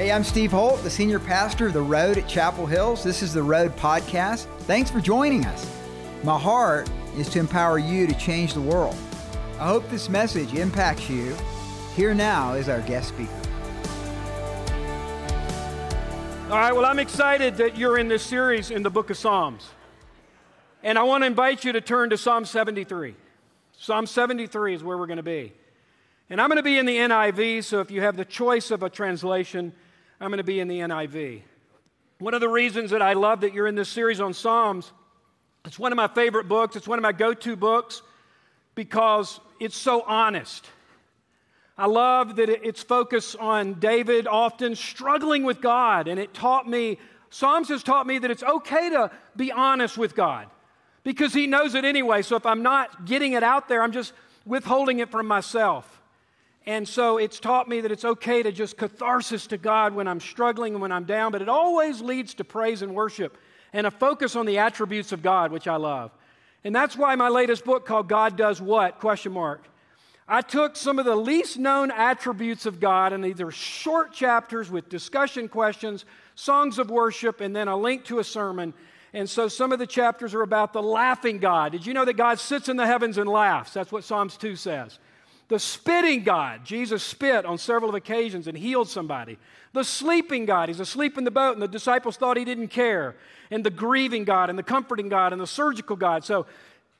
Hey, I'm Steve Holt, the senior pastor of The Road at Chapel Hills. This is The Road Podcast. Thanks for joining us. My heart is to empower you to change the world. I hope this message impacts you. Here now is our guest speaker. All right, well, I'm excited that you're in this series in the book of Psalms. And I want to invite you to turn to Psalm 73. Psalm 73 is where we're going to be. And I'm going to be in the NIV, so if you have the choice of a translation, I'm going to be in the NIV. One of the reasons that I love that you're in this series on Psalms, it's one of my favorite books, it's one of my go-to books, because it's so honest. I love that it's focused on David often struggling with God, and it taught me, Psalms has taught me that it's okay to be honest with God, because he knows it anyway, so if I'm not getting it out there, I'm just withholding it from myself. And so it's taught me that it's okay to just catharsis to God when I'm struggling and when I'm down, but it always leads to praise and worship and a focus on the attributes of God, which I love. And that's why my latest book called God Does What? I took some of the least known attributes of God in either short chapters with discussion questions, songs of worship, and then a link to a sermon. And so some of the chapters are about the laughing God. Did you know that God sits in the heavens and laughs? That's what Psalms 2 says. The spitting God, Jesus spit on several occasions and healed somebody. The sleeping God, he's asleep in the boat and the disciples thought he didn't care. And the grieving God and the comforting God and the surgical God. So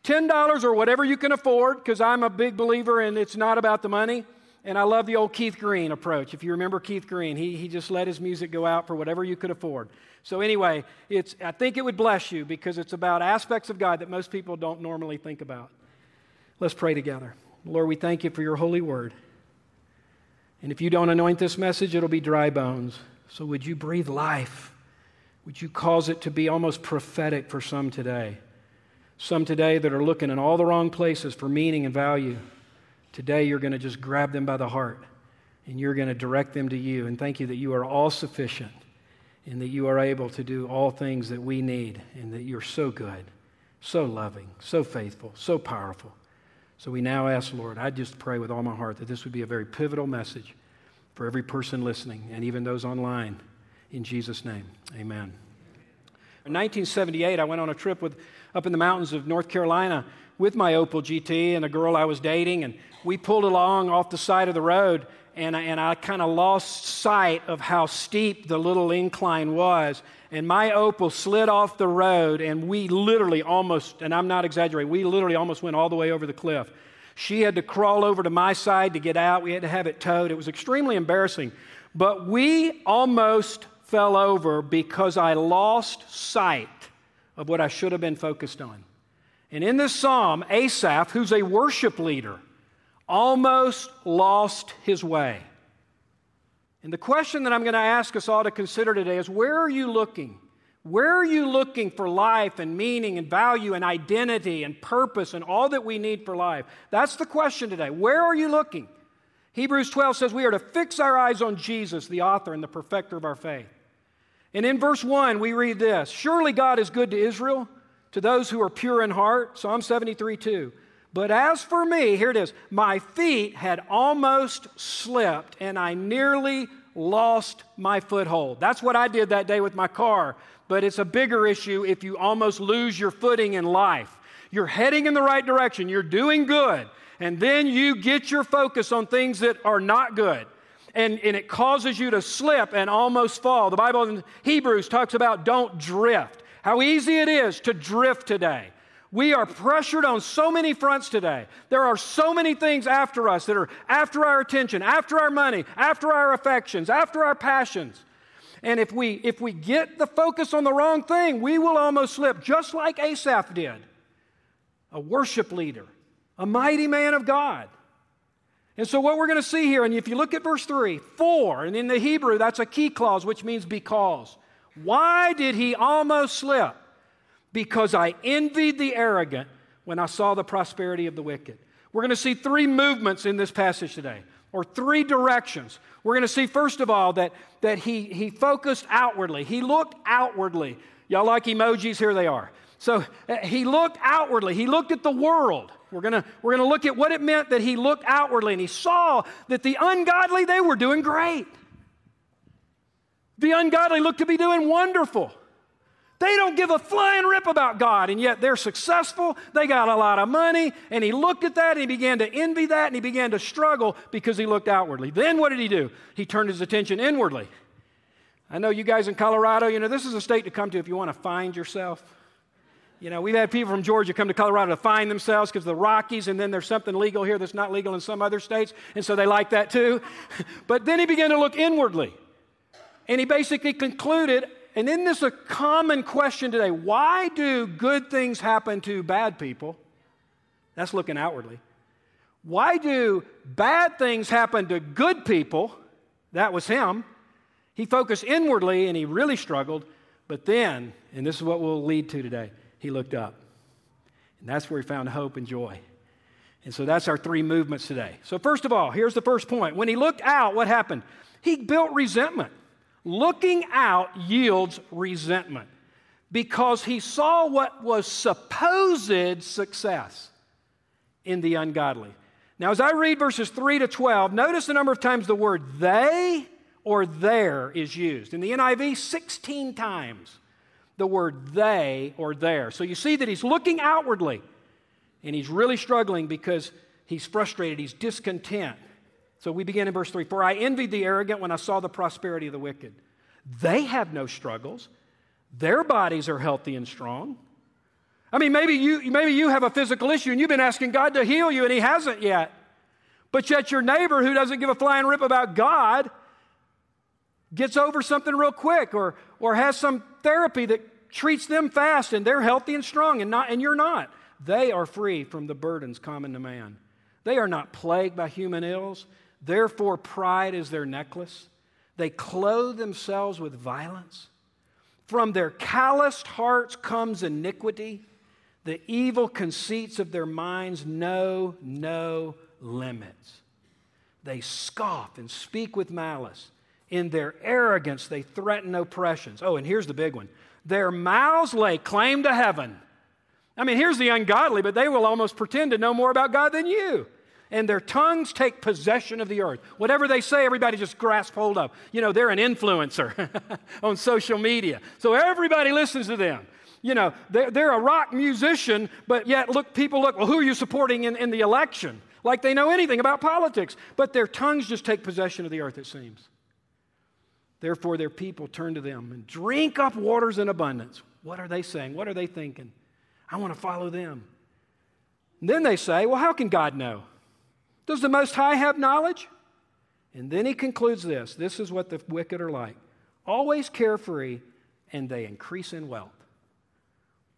$10 or whatever you can afford, because I'm a big believer and it's not about the money. And I love the old Keith Green approach. If you remember Keith Green, he just let his music go out for whatever you could afford. So anyway, I think it would bless you because it's about aspects of God that most people don't normally think about. Let's pray together. Lord, we thank you for your holy word. And if you don't anoint this message, it'll be dry bones. So would you breathe life? Would you cause it to be almost prophetic for some today? Some today that are looking in all the wrong places for meaning and value. Today, you're going to just grab them by the heart and you're going to direct them to you. And thank you that you are all sufficient and that you are able to do all things that we need and that you're so good, so loving, so faithful, so powerful. So we now ask, Lord, I just pray with all my heart that this would be a very pivotal message for every person listening and even those online. In Jesus' name, amen. In 1978, I went on a trip up in the mountains of North Carolina with my Opel GT and a girl I was dating, and we pulled along off the side of the road, and I kind of lost sight of how steep the little incline was, and my Opel slid off the road, and we literally almost, and I'm not exaggerating, we literally almost went all the way over the cliff. She had to crawl over to my side to get out. We had to have it towed. It was extremely embarrassing, but we almost fell over because I lost sight of what I should have been focused on. And in this psalm, Asaph, who's a worship leader, almost lost his way. And the question that I'm going to ask us all to consider today is, where are you looking? Where are you looking for life and meaning and value and identity and purpose and all that we need for life? That's the question today. Where are you looking? Hebrews 12 says we are to fix our eyes on Jesus, the author and the perfecter of our faith. And in verse 1, we read this, "Surely God is good to Israel, to those who are pure in heart," Psalm 73, 2. "But as for me," here it is, "my feet had almost slipped, and I nearly lost my foothold." That's what I did that day with my car, but it's a bigger issue if you almost lose your footing in life. You're heading in the right direction. You're doing good, and then you get your focus on things that are not good, and it causes you to slip and almost fall. The Bible in Hebrews talks about don't drift, how easy it is to drift today. We are pressured on so many fronts today. There are so many things after us that are after our attention, after our money, after our affections, after our passions. And if we get the focus on the wrong thing, we will almost slip, just like Asaph did, a worship leader, a mighty man of God. And so what we're going to see here, and if you look at verse 3, "for," and in the Hebrew, that's a key clause, which means because. Why did he almost slip? "Because I envied the arrogant when I saw the prosperity of the wicked." We're going to see three movements in this passage today, or three directions. We're going to see, first of all, that he focused outwardly. He looked outwardly. Y'all like emojis? Here they are. So he looked outwardly. He looked at the world. We're going to look at what it meant that he looked outwardly, and he saw that the ungodly, they were doing great. The ungodly look to be doing wonderful. They don't give a flying rip about God, and yet they're successful. They got a lot of money, and he looked at that, and he began to envy that, and he began to struggle because he looked outwardly. Then what did he do? He turned his attention inwardly. I know you guys in Colorado, you know, this is a state to come to if you want to find yourself. You know, we've had people from Georgia come to Colorado to find themselves because of the Rockies, and then there's something legal here that's not legal in some other states, and so they like that too. But then he began to look inwardly, and he basically concluded, and isn't this a common question today? Why do good things happen to bad people? That's looking outwardly. Why do bad things happen to good people? That was him. He focused inwardly, and he really struggled, but then, and this is what we'll lead to today, he looked up, and that's where he found hope and joy. And so that's our three movements today. So first of all, here's the first point. When he looked out, what happened? He built resentment. Looking out yields resentment because he saw what was supposed success in the ungodly. Now, as I read verses 3 to 12, notice the number of times the word they or their is used. In the NIV, 16 times. The word they or their. So you see that he's looking outwardly, and he's really struggling because he's frustrated, he's discontent. So we begin in verse 3, "For I envied the arrogant when I saw the prosperity of the wicked. They have no struggles. Their bodies are healthy and strong." I mean, maybe you have a physical issue, and you've been asking God to heal you, and he hasn't yet. But yet your neighbor who doesn't give a flying rip about God gets over something real quick or has some therapy that treats them fast, and they're healthy and strong, and you're not. They are free from the burdens common to man. They are not plagued by human ills. Therefore, pride is their necklace. They clothe themselves with violence. From their calloused hearts comes iniquity. The evil conceits of their minds know no limits. They scoff and speak with malice. In their arrogance, they threaten oppressions. Oh, and here's the big one. Their mouths lay claim to heaven. I mean, here's the ungodly, but they will almost pretend to know more about God than you. And their tongues take possession of the earth. Whatever they say, everybody just grasps hold of. You know, they're an influencer on social media. So everybody listens to them. You know, they're a rock musician, but yet people look, well, who are you supporting in the election? Like they know anything about politics. But their tongues just take possession of the earth, it seems. Therefore, their people turn to them and drink up waters in abundance. What are they saying? What are they thinking? I want to follow them. And then they say, well, how can God know? Does the Most High have knowledge? And then he concludes this. This is what the wicked are like. Always carefree, and they increase in wealth.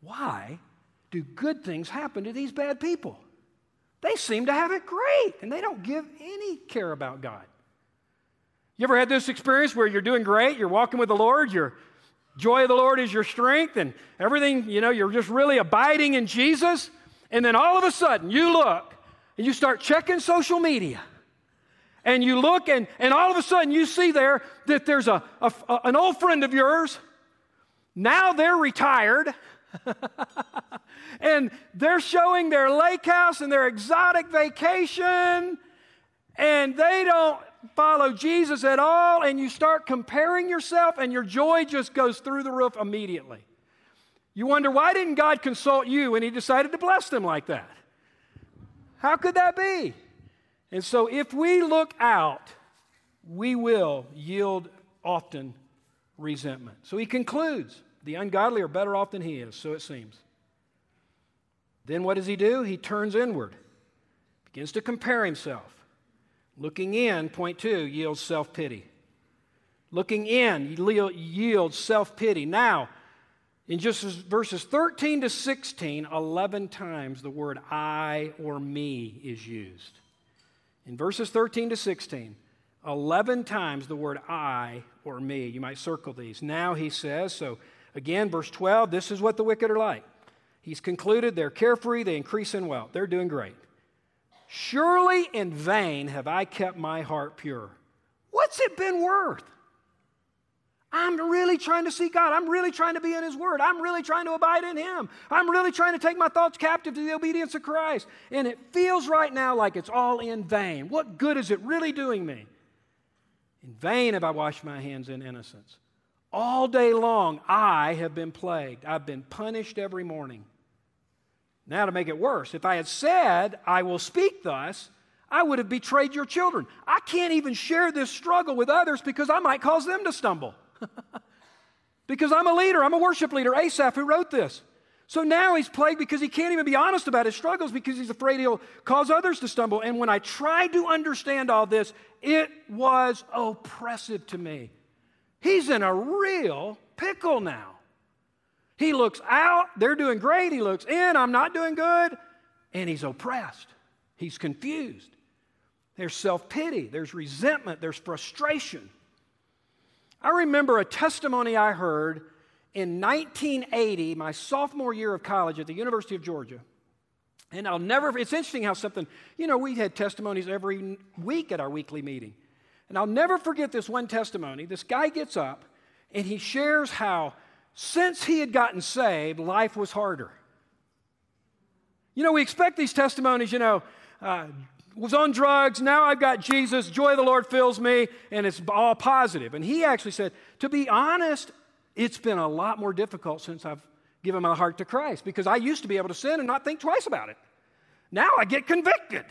Why do good things happen to these bad people? They seem to have it great, and they don't give any care about God. You ever had this experience where you're doing great, you're walking with the Lord, your joy of the Lord is your strength, and everything, you know, you're just really abiding in Jesus, and then all of a sudden you look, and you start checking social media, and you look, and all of a sudden you see there that there's an old friend of yours, now they're retired, and they're showing their lake house and their exotic vacation, and they don't follow Jesus at all, and you start comparing yourself, and your joy just goes through the roof immediately. You wonder, why didn't God consult you when he decided to bless them like that? How could that be? And so if we look out, we will yield often resentment. So he concludes, the ungodly are better off than he is, so it seems. Then what does he do? He turns inward, begins to compare himself. Looking in, point two, yields self-pity. Looking in yields self-pity. Now, in just verses 13 to 16, 11 times the word I or me is used. In verses 13 to 16, 11 times the word I or me. You might circle these. Now he says, so again, verse 12, this is what the wicked are like. He's concluded they're carefree, they increase in wealth. They're doing great. Surely in vain have I kept my heart pure. What's it been worth? I'm really trying to see God. I'm really trying to be in his word. I'm really trying to abide in him. I'm really trying to take my thoughts captive to the obedience of Christ. And it feels right now like it's all in vain. What good is it really doing me? In vain have I washed my hands in innocence. All day long, I have been plagued. I've been punished every morning. Now to make it worse, if I had said, I will speak thus, I would have betrayed your children. I can't even share this struggle with others because I might cause them to stumble. Because I'm a leader. I'm a worship leader, Asaph, who wrote this. So now he's plagued because he can't even be honest about his struggles because he's afraid he'll cause others to stumble. And when I tried to understand all this, it was oppressive to me. He's in a real pickle now. He looks out, they're doing great. He looks in, I'm not doing good. And he's oppressed. He's confused. There's self-pity. There's resentment. There's frustration. I remember a testimony I heard in 1980, my sophomore year of college at the University of Georgia. And I'll never, it's interesting how something, you know, we had testimonies every week at our weekly meeting. And I'll never forget this one testimony. This guy gets up and he shares how since he had gotten saved, life was harder. You know, we expect these testimonies, you know, was on drugs, now I've got Jesus, joy of the Lord fills me, and it's all positive. And he actually said, to be honest, it's been a lot more difficult since I've given my heart to Christ because I used to be able to sin and not think twice about it. Now I get convicted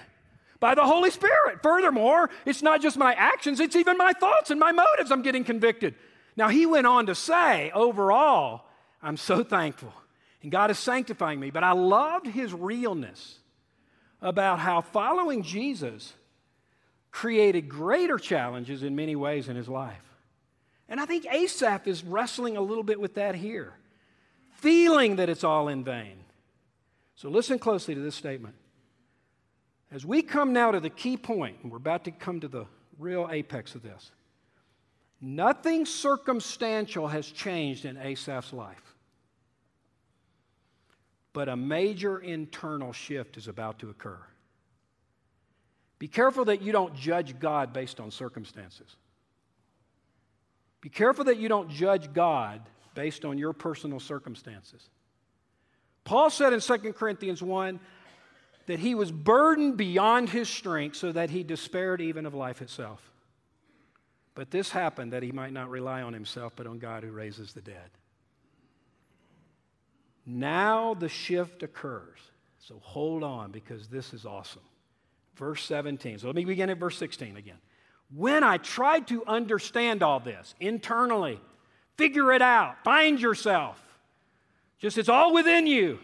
by the Holy Spirit. Furthermore, it's not just my actions, it's even my thoughts and my motives I'm getting convicted. Now, he went on to say, overall, I'm so thankful, and God is sanctifying me. But I loved his realness about how following Jesus created greater challenges in many ways in his life. And I think Asaph is wrestling a little bit with that here, feeling that it's all in vain. So listen closely to this statement. As we come now to the key point, and we're about to come to the real apex of this, nothing circumstantial has changed in Asaph's life, but a major internal shift is about to occur. Be careful that you don't judge God based on circumstances. Be careful that you don't judge God based on your personal circumstances. Paul said in 2 Corinthians 1, that he was burdened beyond his strength so that he despaired even of life itself. But this happened that he might not rely on himself but on God who raises the dead. Now the shift occurs. So hold on because this is awesome. Verse 17. So let me begin at verse 16 again. When I tried to understand all this internally, figure it out, find yourself, just it's all within you,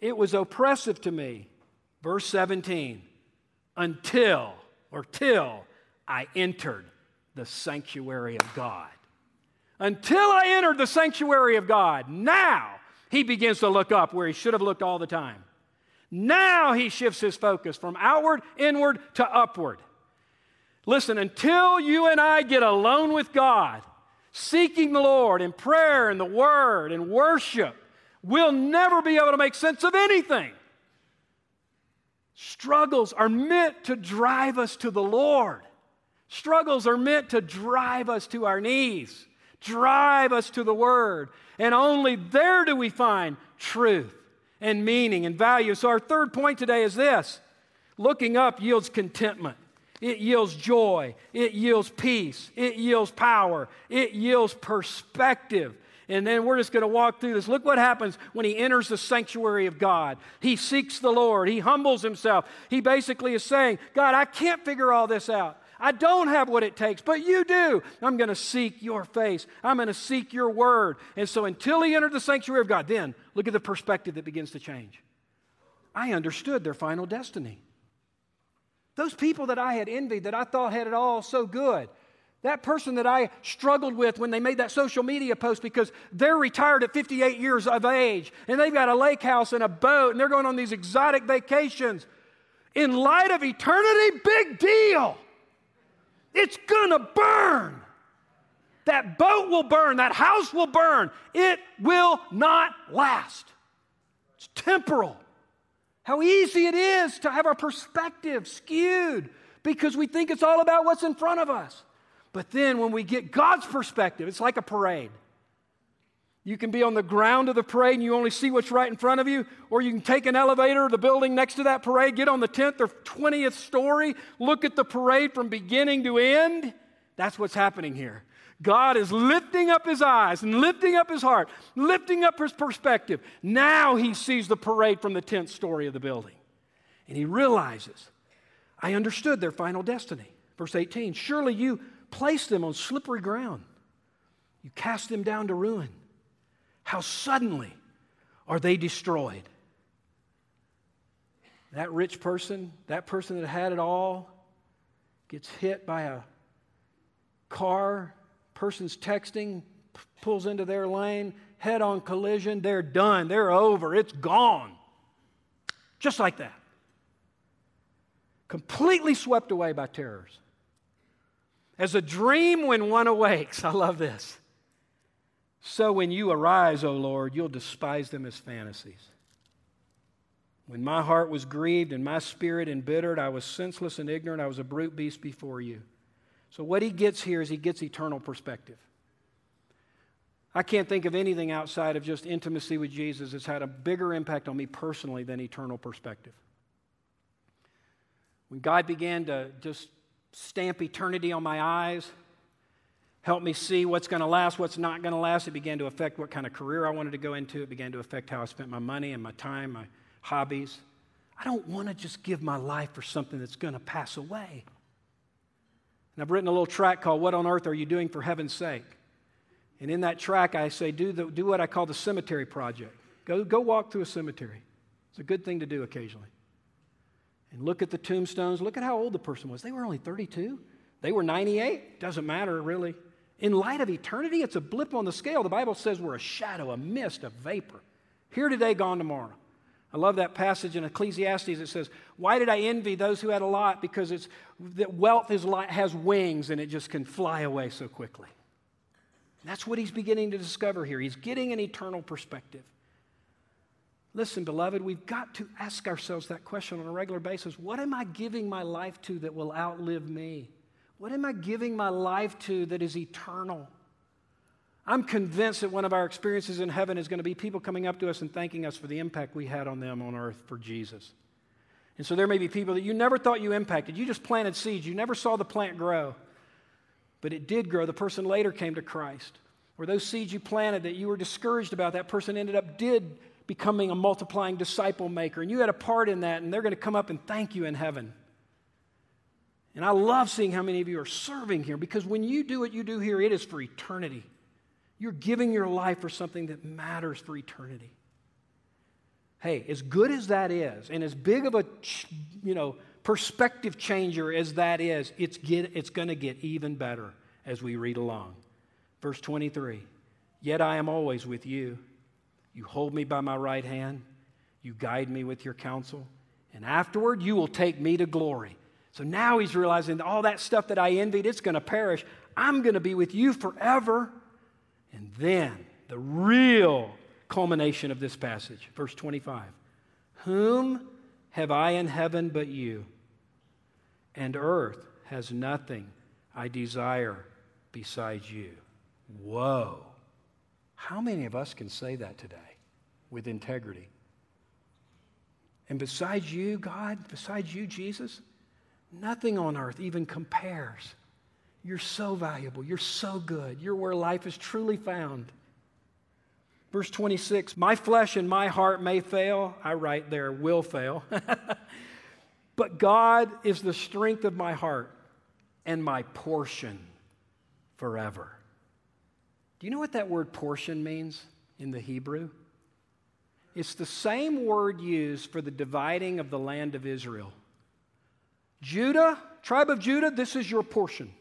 it was oppressive to me. Verse 17, till I entered the sanctuary of God. Until I entered the sanctuary of God, now he begins to look up where he should have looked all the time. Now he shifts his focus from outward, inward, to upward. Listen, until you and I get alone with God, seeking the Lord in prayer and the Word and worship, we'll never be able to make sense of anything. Struggles are meant to drive us to the Lord. Struggles are meant to drive us to our knees, drive us to the Word. And only there do we find truth and meaning and value. So our third point today is this. Looking up yields contentment. It yields joy. It yields peace. It yields power. It yields perspective. And then we're just going to walk through this. Look what happens when he enters the sanctuary of God. He seeks the Lord. He humbles himself. He basically is saying, God, I can't figure all this out. I don't have what it takes, but you do. I'm going to seek your face. I'm going to seek your word. And so until he entered the sanctuary of God, then look at the perspective that begins to change. I understood their final destiny. Those people that I had envied, that I thought had it all so good, that person that I struggled with when they made that social media post because they're retired at 58 years of age and they've got a lake house and a boat and they're going on these exotic vacations. In light of eternity, big deal. It's going to burn. That boat will burn. That house will burn. It will not last. It's temporal. How easy it is to have our perspective skewed because we think it's all about what's in front of us. But then when we get God's perspective, it's like a parade. You can be on the ground of the parade and you only see what's right in front of you, or you can take an elevator or the building next to that parade, get on the 10th or 20th story, look at the parade from beginning to end. That's what's happening here. God is lifting up his eyes and lifting up his heart, lifting up his perspective. Now he sees the parade from the 10th story of the building. And he realizes, I understood their final destiny. Verse 18, surely you placed them on slippery ground. You cast them down to ruin. How suddenly are they destroyed? That rich person, that person that had it all, gets hit by a car, person's texting, pulls into their lane, head-on collision, they're done, they're over, it's gone. Just like that. Completely swept away by terrors. As a dream when one awakes, I love this. So when you arise, O Lord, you'll despise them as fantasies. When my heart was grieved and my spirit embittered, I was senseless and ignorant. I was a brute beast before you. So what he gets here is he gets eternal perspective. I can't think of anything outside of just intimacy with Jesus that's had a bigger impact on me personally than eternal perspective. When God began to just stamp eternity on my eyes, help me see what's going to last, what's not going to last, it began to affect what kind of career I wanted to go into. It began to affect how I spent my money and my time, my hobbies. I don't want to just give my life for something that's going to pass away. And I've written a little tract called, What on Earth Are You Doing for Heaven's Sake? And in that tract, I say, do what I call the cemetery project. Go walk through a cemetery. It's a good thing to do occasionally. And look at the tombstones. Look at how old the person was. They were only 32. They were 98. Doesn't matter, really. In light of eternity, it's a blip on the scale. The Bible says we're a shadow, a mist, a vapor. Here today, gone tomorrow. I love that passage in Ecclesiastes. It says, why did I envy those who had a lot? Because it's that wealth is light, has wings, and it just can fly away so quickly. And that's what he's beginning to discover here. He's getting an eternal perspective. Listen, beloved, we've got to ask ourselves that question on a regular basis. What am I giving my life to that will outlive me? What am I giving my life to that is eternal? I'm convinced that one of our experiences in heaven is going to be people coming up to us and thanking us for the impact we had on them on earth for Jesus. And so there may be people that you never thought you impacted. You just planted seeds. You never saw the plant grow. But it did grow. The person later came to Christ. Or those seeds you planted that you were discouraged about, that person ended up did becoming a multiplying disciple maker. And you had a part in that, and they're going to come up and thank you in heaven. And I love seeing how many of you are serving here, because when you do what you do here, it is for eternity. You're giving your life for something that matters for eternity. Hey, as good as that is, and as big of a perspective changer as that is, it's going to get even better as we read along. Verse 23, yet I am always with you. You hold me by my right hand. You guide me with your counsel. And afterward, you will take me to glory. So now he's realizing that all that stuff that I envied, it's going to perish. I'm going to be with you forever. And then the real culmination of this passage, verse 25. Whom have I in heaven but you? And earth has nothing I desire besides you. Whoa. How many of us can say that today with integrity? And besides you, God, besides you, Jesus, nothing on earth even compares. You're so valuable. You're so good. You're where life is truly found. Verse 26, my flesh and my heart may fail. I write there, will fail. But God is the strength of my heart and my portion forever. Do you know what that word portion means in the Hebrew? It's the same word used for the dividing of the land of Israel. Judah, tribe of Judah, this is your portion.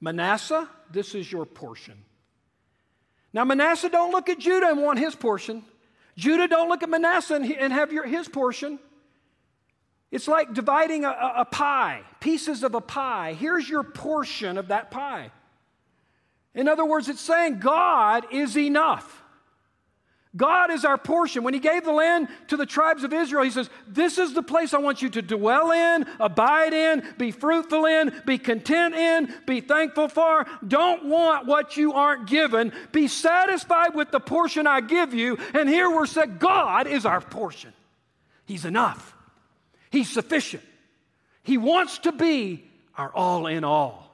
Manasseh, this is your portion. Now, Manasseh don't look at Judah and want his portion. Judah don't look at Manasseh and have his portion. It's like dividing a pie, pieces of a pie. Here's your portion of that pie. In other words, it's saying God is enough. God is our portion. When he gave the land to the tribes of Israel, he says, this is the place I want you to dwell in, abide in, be fruitful in, be content in, be thankful for. Don't want what you aren't given. Be satisfied with the portion I give you. And here we're saying God is our portion. He's enough. He's sufficient. He wants to be our all in all.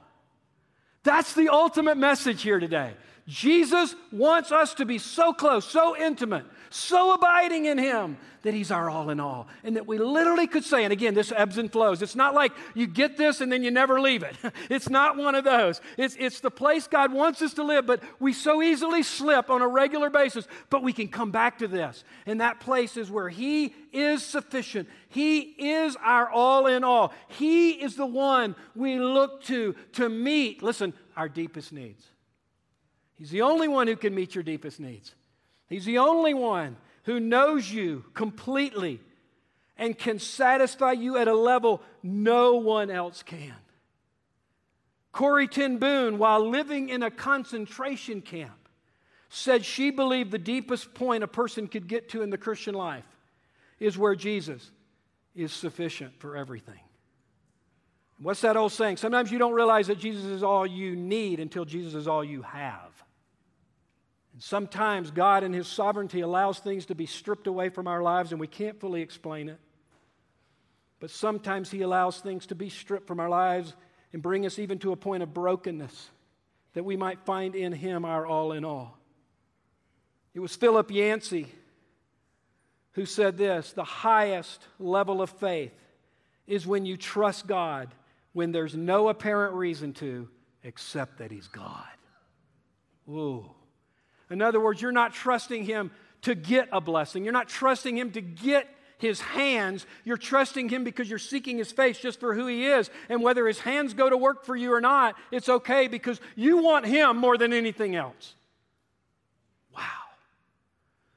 That's the ultimate message here today. Jesus wants us to be so close, so intimate, so abiding in Him that He's our all in all. And that we literally could say, and again, this ebbs and flows. It's not like you get this and then you never leave it. It's not one of those. It's the place God wants us to live, but we so easily slip on a regular basis. But we can come back to this. And that place is where He is sufficient. He is our all in all. He is the one we look to meet, listen, our deepest needs. He's the only one who can meet your deepest needs. He's the only one who knows you completely and can satisfy you at a level no one else can. Corrie ten Boom, while living in a concentration camp, said she believed the deepest point a person could get to in the Christian life is where Jesus is sufficient for everything. What's that old saying? Sometimes you don't realize that Jesus is all you need until Jesus is all you have. And sometimes God in His sovereignty allows things to be stripped away from our lives and we can't fully explain it. But sometimes He allows things to be stripped from our lives and bring us even to a point of brokenness that we might find in Him our all in all. It was Philip Yancey who said this, "The highest level of faith is when you trust God when there's no apparent reason to, except that He's God." Whoa. In other words, you're not trusting Him to get a blessing. You're not trusting Him to get His hands. You're trusting Him because you're seeking His face just for who He is. And whether His hands go to work for you or not, it's okay because you want Him more than anything else. Wow.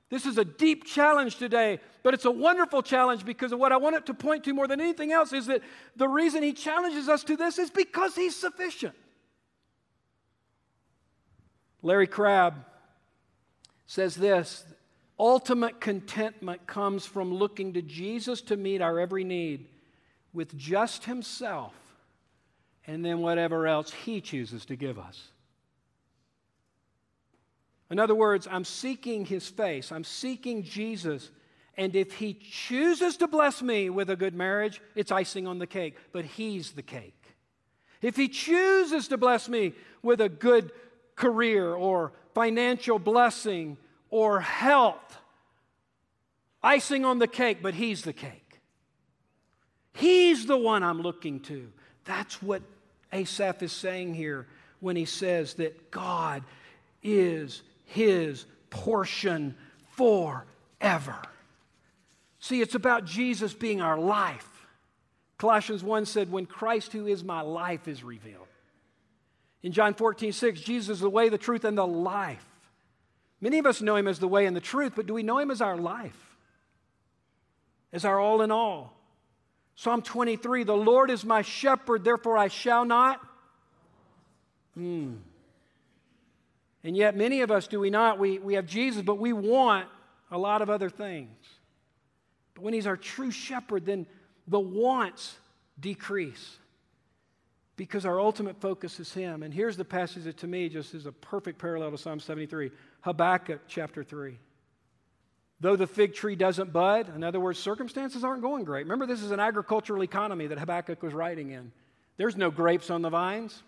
This is a deep challenge today, but it's a wonderful challenge because of what I want it to point to more than anything else is that the reason He challenges us to this is because He's sufficient. Larry Crabb says this, "Ultimate contentment comes from looking to Jesus to meet our every need with just Himself and then whatever else He chooses to give us." In other words, I'm seeking His face. I'm seeking Jesus. And if He chooses to bless me with a good marriage, it's icing on the cake. But He's the cake. If He chooses to bless me with a good career or financial blessing or health, icing on the cake, but He's the cake. He's the one I'm looking to. That's what Asaph is saying here when he says that God is His portion forever. See, it's about Jesus being our life. Colossians 1 said, "When Christ, who is my life, is revealed." In John 14, 6, Jesus is the way, the truth, and the life. Many of us know Him as the way and the truth, but do we know Him as our life? As our all in all? Psalm 23, "The Lord is my shepherd, therefore I shall not." And yet many of us, do we not? We have Jesus, but we want a lot of other things. But when He's our true shepherd, then the wants decrease because our ultimate focus is Him. And here's the passage that to me just is a perfect parallel to Psalm 73, Habakkuk chapter 3. "Though the fig tree doesn't bud," in other words, circumstances aren't going great. Remember, this is an agricultural economy that Habakkuk was writing in. There's no grapes on the vines.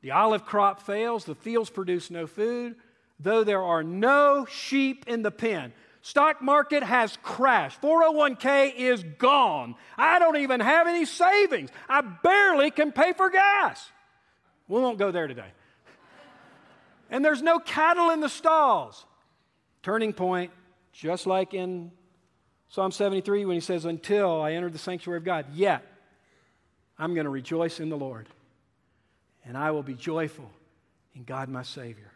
The olive crop fails, the fields produce no food, though there are no sheep in the pen. Stock market has crashed. 401k is gone. I don't even have any savings. I barely can pay for gas. We won't go there today. And there's no cattle in the stalls. Turning point, just like in Psalm 73 when he says, "Until I entered the sanctuary of God, yet I'm going to rejoice in the Lord. And I will be joyful in God my Savior."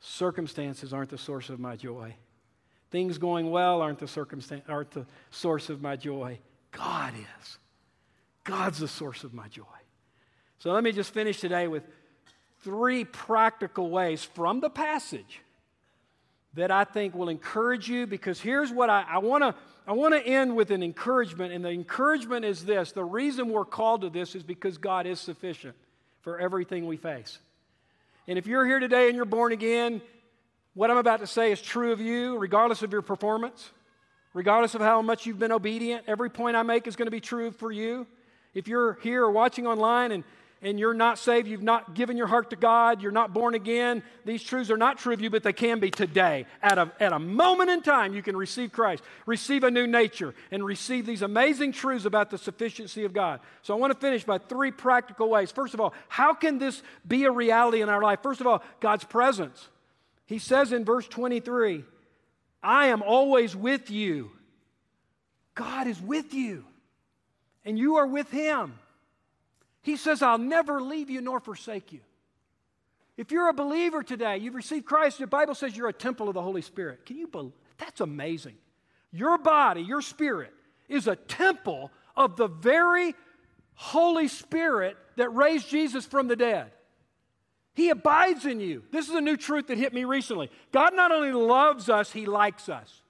Circumstances aren't the source of my joy. Things going well aren't the source of my joy. God is. God's the source of my joy. So let me just finish today with three practical ways from the passage that I think will encourage you, because here's what I want to end with an encouragement, and the encouragement is this. The reason we're called to this is because God is sufficient for everything we face. And if you're here today and you're born again, what I'm about to say is true of you, regardless of your performance, regardless of how much you've been obedient. Every point I make is going to be true for you. If you're here or watching online and and you're not saved, you've not given your heart to God, you're not born again, these truths are not true of you, but they can be today. At a moment in time, you can receive Christ, receive a new nature, and receive these amazing truths about the sufficiency of God. So I want to finish by three practical ways. First of all, how can this be a reality in our life? First of all, God's presence. He says in verse 23, I am always with you. God is with you, and you are with Him. He says, I'll never leave you nor forsake you. If you're a believer today, you've received Christ, the Bible says you're a temple of the Holy Spirit. Can you believe? That's amazing. Your body, your spirit, is a temple of the very Holy Spirit that raised Jesus from the dead. He abides in you. This is a new truth that hit me recently. God not only loves us, He likes us.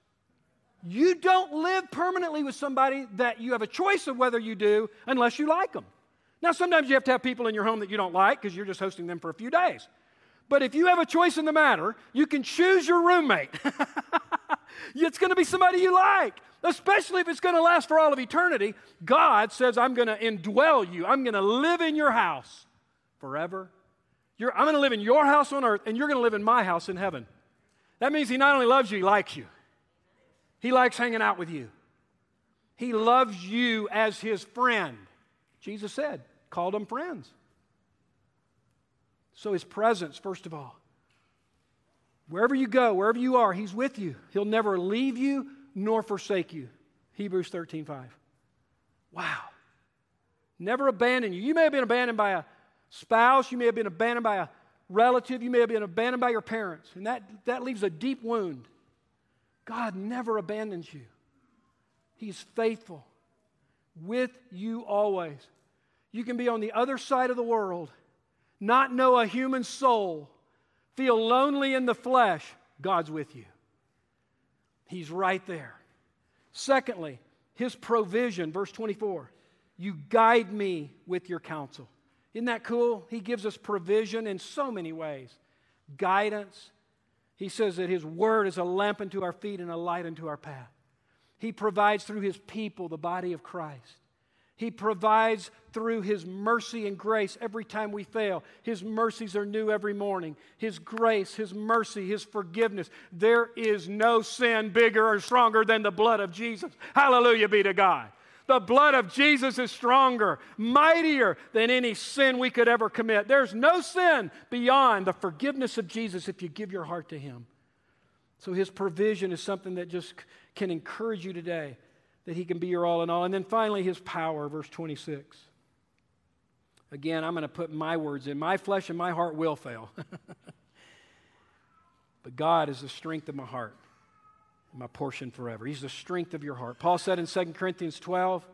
You don't live permanently with somebody that you have a choice of whether you do unless you like them. Now, sometimes you have to have people in your home that you don't like because you're just hosting them for a few days. But if you have a choice in the matter, you can choose your roommate. It's going to be somebody you like, especially if it's going to last for all of eternity. God says, I'm going to indwell you. I'm going to live in your house forever. I'm going to live in your house on earth, and you're going to live in my house in heaven. That means He not only loves you, He likes you. He likes hanging out with you. He loves you as His friend. Jesus said, called them friends. So His presence, first of all. Wherever you go, wherever you are, He's with you. He'll never leave you nor forsake you. Hebrews 13:5. Wow. Never abandon you. You may have been abandoned by a spouse. You may have been abandoned by a relative. You may have been abandoned by your parents. And that leaves a deep wound. God never abandons you. He's faithful. With you always. You can be on the other side of the world, not know a human soul, feel lonely in the flesh. God's with you. He's right there. Secondly, His provision, verse 24, you guide me with your counsel. Isn't that cool? He gives us provision in so many ways. Guidance. He says that His word is a lamp unto our feet and a light unto our path. He provides through His people, the body of Christ. He provides through His mercy and grace every time we fail. His mercies are new every morning. His grace, His mercy, His forgiveness. There is no sin bigger or stronger than the blood of Jesus. Hallelujah be to God. The blood of Jesus is stronger, mightier than any sin we could ever commit. There's no sin beyond the forgiveness of Jesus if you give your heart to Him. So His provision is something that just can encourage you today, that He can be your all in all. And then finally, His power, verse 26. Again, I'm going to put my words in. My flesh and my heart will fail. But God is the strength of my heart, my portion forever. He's the strength of your heart. Paul said in 2 Corinthians 12,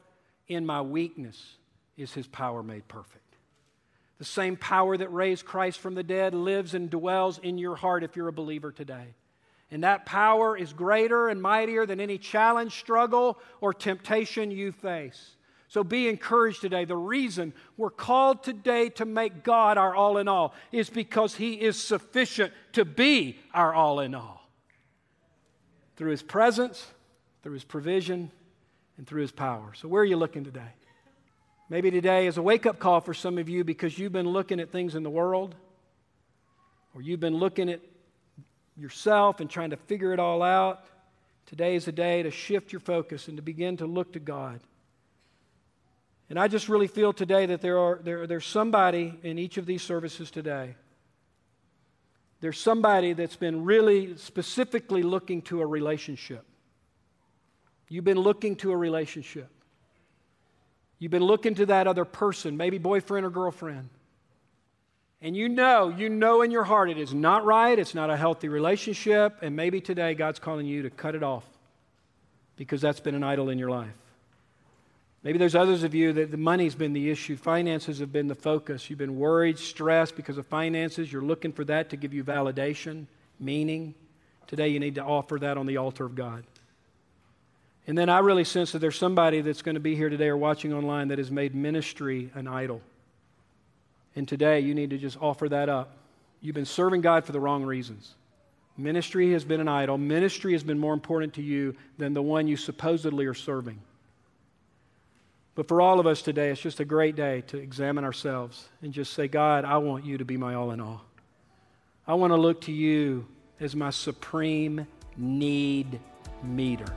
in my weakness is His power made perfect. The same power that raised Christ from the dead lives and dwells in your heart if you're a believer today. And that power is greater and mightier than any challenge, struggle, or temptation you face. So be encouraged today. The reason we're called today to make God our all in all is because He is sufficient to be our all in all. Through His presence, through His provision, and through His power. So where are you looking today? Maybe today is a wake-up call for some of you because you've been looking at things in the world, or you've been looking at yourself and trying to figure it all out. Today is a day to shift your focus and to begin to look to God. And I just really feel today that there's somebody in each of these services today. There's somebody that's been really specifically looking to a relationship. You've been looking to a relationship. You've been looking to that other person, maybe boyfriend or girlfriend. And you know in your heart it is not right, it's not a healthy relationship, and maybe today God's calling you to cut it off because that's been an idol in your life. Maybe there's others of you that the money's been the issue, finances have been the focus. You've been worried, stressed because of finances. You're looking for that to give you validation, meaning. Today you need to offer that on the altar of God. And then I really sense that there's somebody that's going to be here today or watching online that has made ministry an idol. And today, you need to just offer that up. You've been serving God for the wrong reasons. Ministry has been an idol. Ministry has been more important to you than the one you supposedly are serving. But for all of us today, it's just a great day to examine ourselves and just say, God, I want you to be my all in all. I want to look to you as my supreme need meter.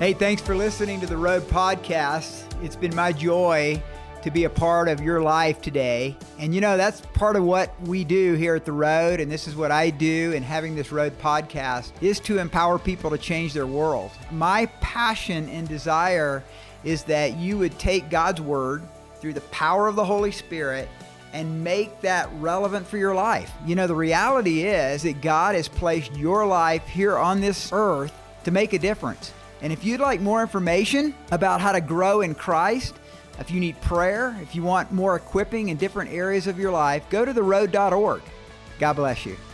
Hey, thanks for listening to The Road Podcast. It's been my joy to be a part of your life today. And you know, that's part of what we do here at The Road, and this is what I do in having this Road Podcast, is to empower people to change their world. My passion and desire is that you would take God's Word through the power of the Holy Spirit and make that relevant for your life. You know, the reality is that God has placed your life here on this earth to make a difference. And if you'd like more information about how to grow in Christ, if you need prayer, if you want more equipping in different areas of your life, go to theroad.org. God bless you.